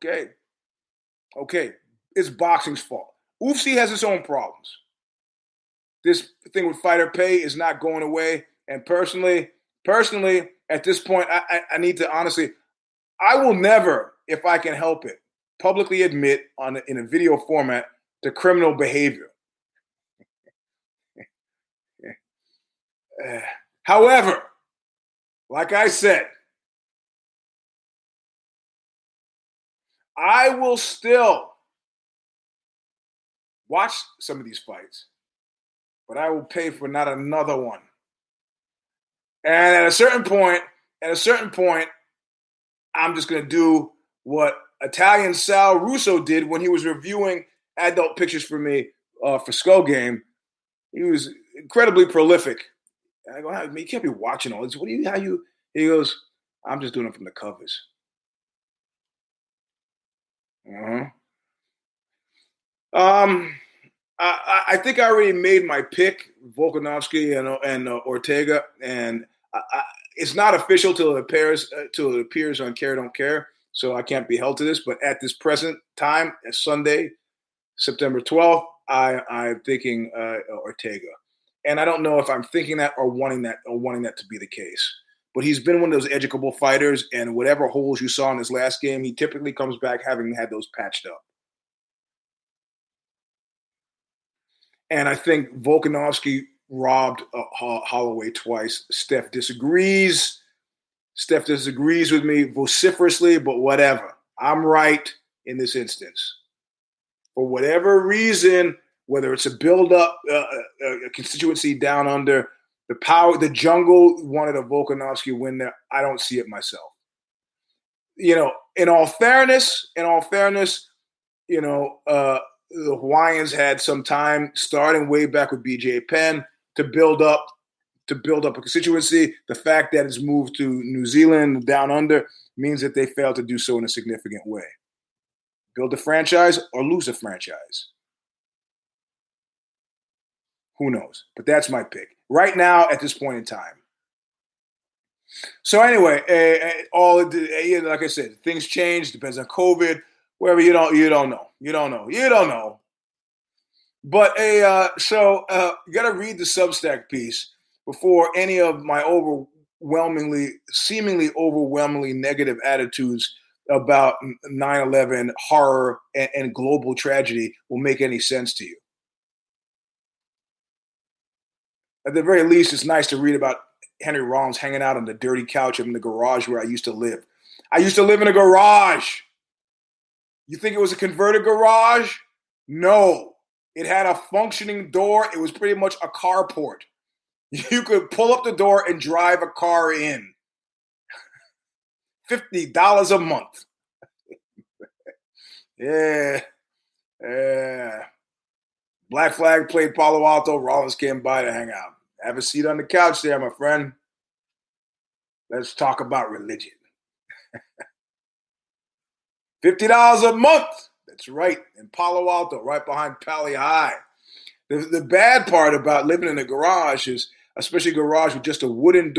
Okay. It's boxing's fault. UFC has its own problems. This thing with fighter pay is not going away. And personally, at this point, I need to honestly, I will never, if I can help it, publicly admit in a video format to criminal behavior. However, like I said, I will still watch some of these fights, but I will pay for not another one. And at a certain point, I'm just going to do what Italian Sal Russo did when he was reviewing adult pictures for me for Skull Game. He was incredibly prolific. And I go, I mean, you can't be watching all this. He goes, I'm just doing it from the covers. I think I already made my pick, Volkanovski and Ortega, and it's not official till it appears on Care Don't Care, so I can't be held to this. But at this present time, Sunday, September 12th, I'm thinking Ortega, and I don't know if I'm thinking that or wanting that to be the case. But he's been one of those educable fighters, and whatever holes you saw in his last game, he typically comes back having had those patched up. And I think Volkanovski robbed Holloway twice. Steph disagrees with me vociferously, but whatever. I'm right in this instance. For whatever reason, whether it's a build-up, a constituency down under, the power, the jungle wanted a Volkanovski win there. I don't see it myself. You know, in all fairness, you know, the Hawaiians had some time, starting way back with BJ Penn, to build up a constituency. The fact that it's moved to New Zealand down under means that they failed to do so in a significant way. Build a franchise or lose a franchise. Who knows? But that's my pick right now at this point in time. So anyway, like I said, things change. Depends on COVID. Wherever you don't know. But so you got to read the Substack piece. before any of my seemingly overwhelmingly negative attitudes about 9/11 horror and global tragedy will make any sense to you. At the very least, it's nice to read about Henry Rollins hanging out on the dirty couch in the garage where I used to live. I used to live in a garage. You think it was a converted garage? No. It had a functioning door. It was pretty much a carport. You could pull up the door and drive a car in. $50 a month. Yeah. Yeah. Black Flag played Palo Alto. Rollins came by to hang out. Have a seat on the couch there, my friend. Let's talk about religion. $50 a month. That's right. In Palo Alto, right behind Pally High. The bad part about living in a garage is, especially a garage with just a wooden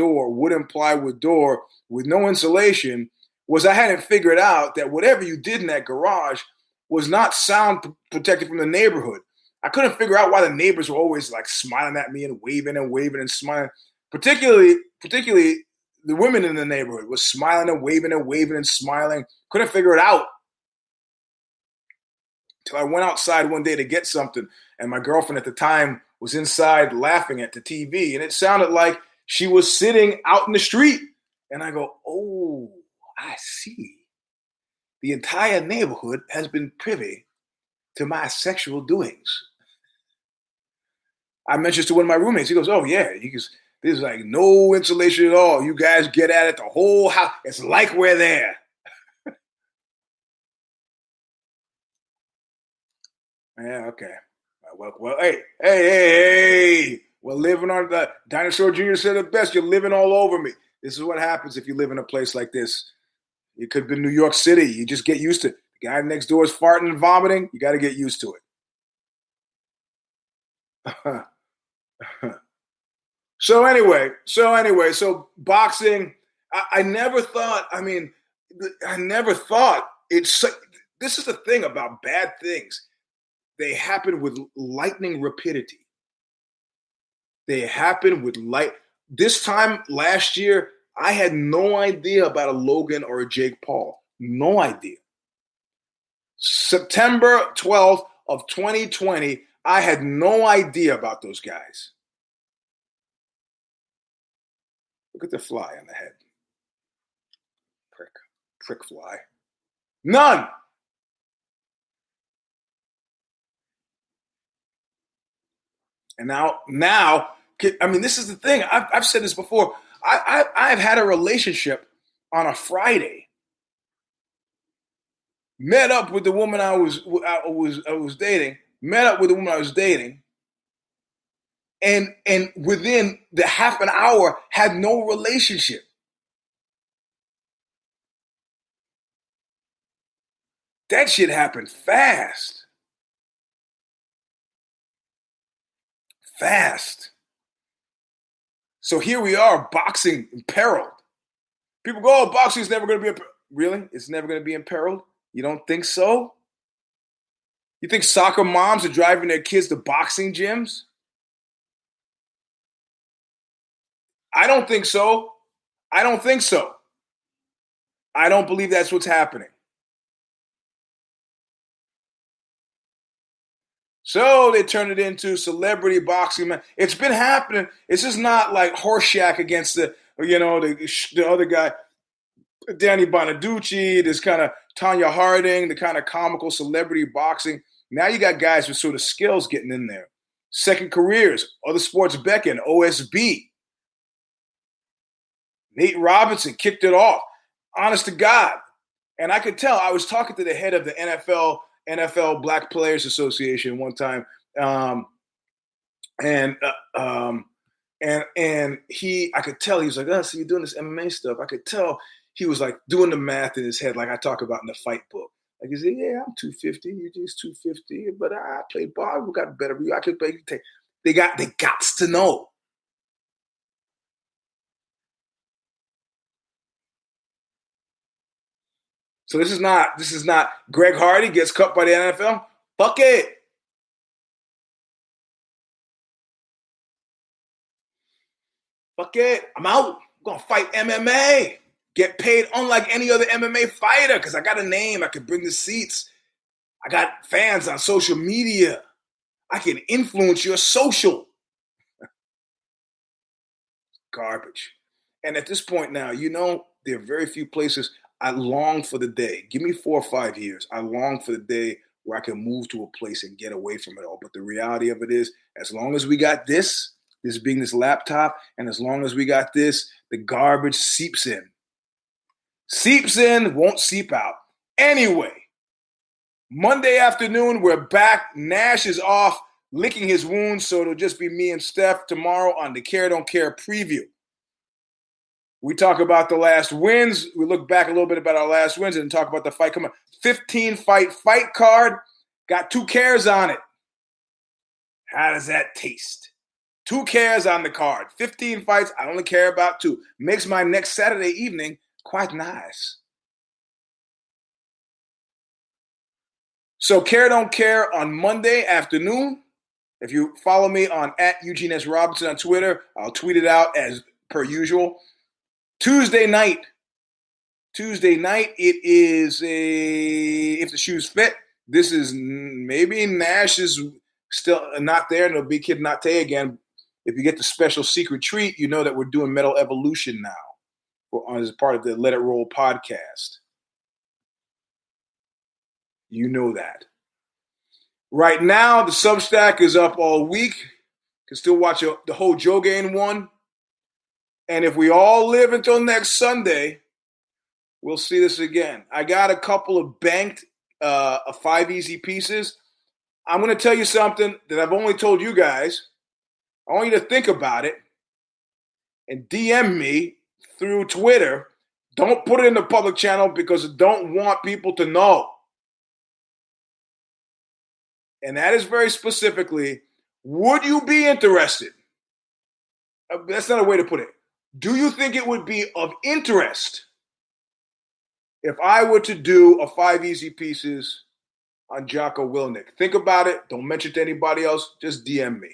plywood door with no insulation, was I hadn't figured out that whatever you did in that garage was not sound protected from the neighborhood. I couldn't figure out why the neighbors were always like smiling at me and waving and smiling. Particularly the women in the neighborhood was smiling and waving and smiling. Couldn't figure it out. Till I went outside one day to get something, and my girlfriend at the time was inside laughing at the TV, and it sounded like she was sitting out in the street. And I go, oh, I see. The entire neighborhood has been privy to my sexual doings. I mentioned to one of my roommates. He goes, oh, yeah. He goes, there's like no insulation at all. You guys get at it the whole house. It's like we're there. Yeah, okay. Well, hey. We're living on the Dinosaur Jr. said it best. You're living all over me. This is what happens if you live in a place like this. It could be New York City. You just get used to it. The guy next door is farting and vomiting. You got to get used to it. So boxing, I never thought it's. This is the thing about bad things. They happen with lightning rapidity. This time last year, I had no idea about a Logan or a Jake Paul. No idea. September 12th of 2020, I had no idea about those guys. Look at the fly on the head. Prick fly. None. And now, I mean, this is the thing. I've said this before. I've had a relationship on a Friday. Met up with the woman I was dating. And within the half an hour, had no relationship. That shit happened fast. So here we are, boxing imperiled. People go, oh, boxing's never going to be imperiled. Really? It's never going to be imperiled? You don't think so? You think soccer moms are driving their kids to boxing gyms? I don't think so. I don't believe that's what's happening. So they turned it into celebrity boxing match. It's been happening. It's just not like Horseshack against the other guy, Danny Bonaducci, this kind of Tonya Harding, the kind of comical celebrity boxing. Now you got guys with sort of skills getting in there. Second careers, other sports beckon, OSB. Nate Robinson kicked it off. Honest to God. And I could tell, I was talking to the head of the NFL Black Players Association one time, and he, I could tell he was like, oh, so you're doing this MMA stuff. I could tell he was like doing the math in his head, like I talk about in the fight book. Like he said, yeah, I'm 250, you just 250, but I played ball. We got better. I could play. They got to know. So this is not Greg Hardy gets cut by the NFL. Fuck it. fuck it, I'm out. I'm going to fight MMA. Get paid unlike any other MMA fighter because I got a name. I can bring the seats. I got fans on social media. I can influence your social. Garbage. And at this point now, you know, there are very few places I long for the day. Give me 4 or 5 years. I long for the day where I can move to a place and get away from it all. But the reality of it is, as long as we got this, this being this laptop, and as long as we got this, the garbage seeps in. Seeps in, won't seep out. Anyway, Monday afternoon, we're back. Nash is off licking his wounds, so it'll just be me and Steph tomorrow on the Care Don't Care preview. We talk about the last wins. We look back a little bit about our last wins and talk about the fight coming. 15-fight fight card. Got 2 cares on it. How does that taste? 2 cares on the card. 15 fights. I only care about 2. Makes my next Saturday evening quite nice. So Care Don't Care on Monday afternoon. If you follow me on @EugeneS. Robinson on Twitter, I'll tweet it out as per usual. Tuesday night, it is if the shoes fit, this is maybe Nash is still not there, and it'll be Kid Nate again. If you get the special secret treat, you know that we're doing Metal Evolution now. We're on as part of the Let It Roll podcast. You know that. Right now, the Substack is up all week. You can still watch the whole Jogain one. And if we all live until next Sunday, we'll see this again. I got a couple of banked 5 easy pieces. I'm going to tell you something that I've only told you guys. I want you to think about it and DM me through Twitter. Don't put it in the public channel because I don't want people to know. And that is very specifically, would you be interested? That's not a way to put it. Do you think it would be of interest if I were to do a 5 easy pieces on Jocko Willnick? Think about it. Don't mention it to anybody else. Just DM me.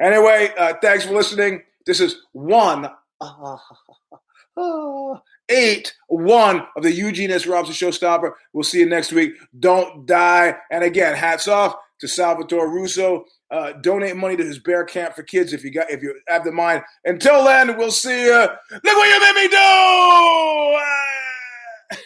Anyway, thanks for listening. This is 181 of the Eugene S. Robinson Showstopper. We'll see you next week. Don't die. And again, hats off to Salvatore Russo. Donate money to his Bear Camp for Kids if you have the mind. Until then, we'll see you. Look what you made me do!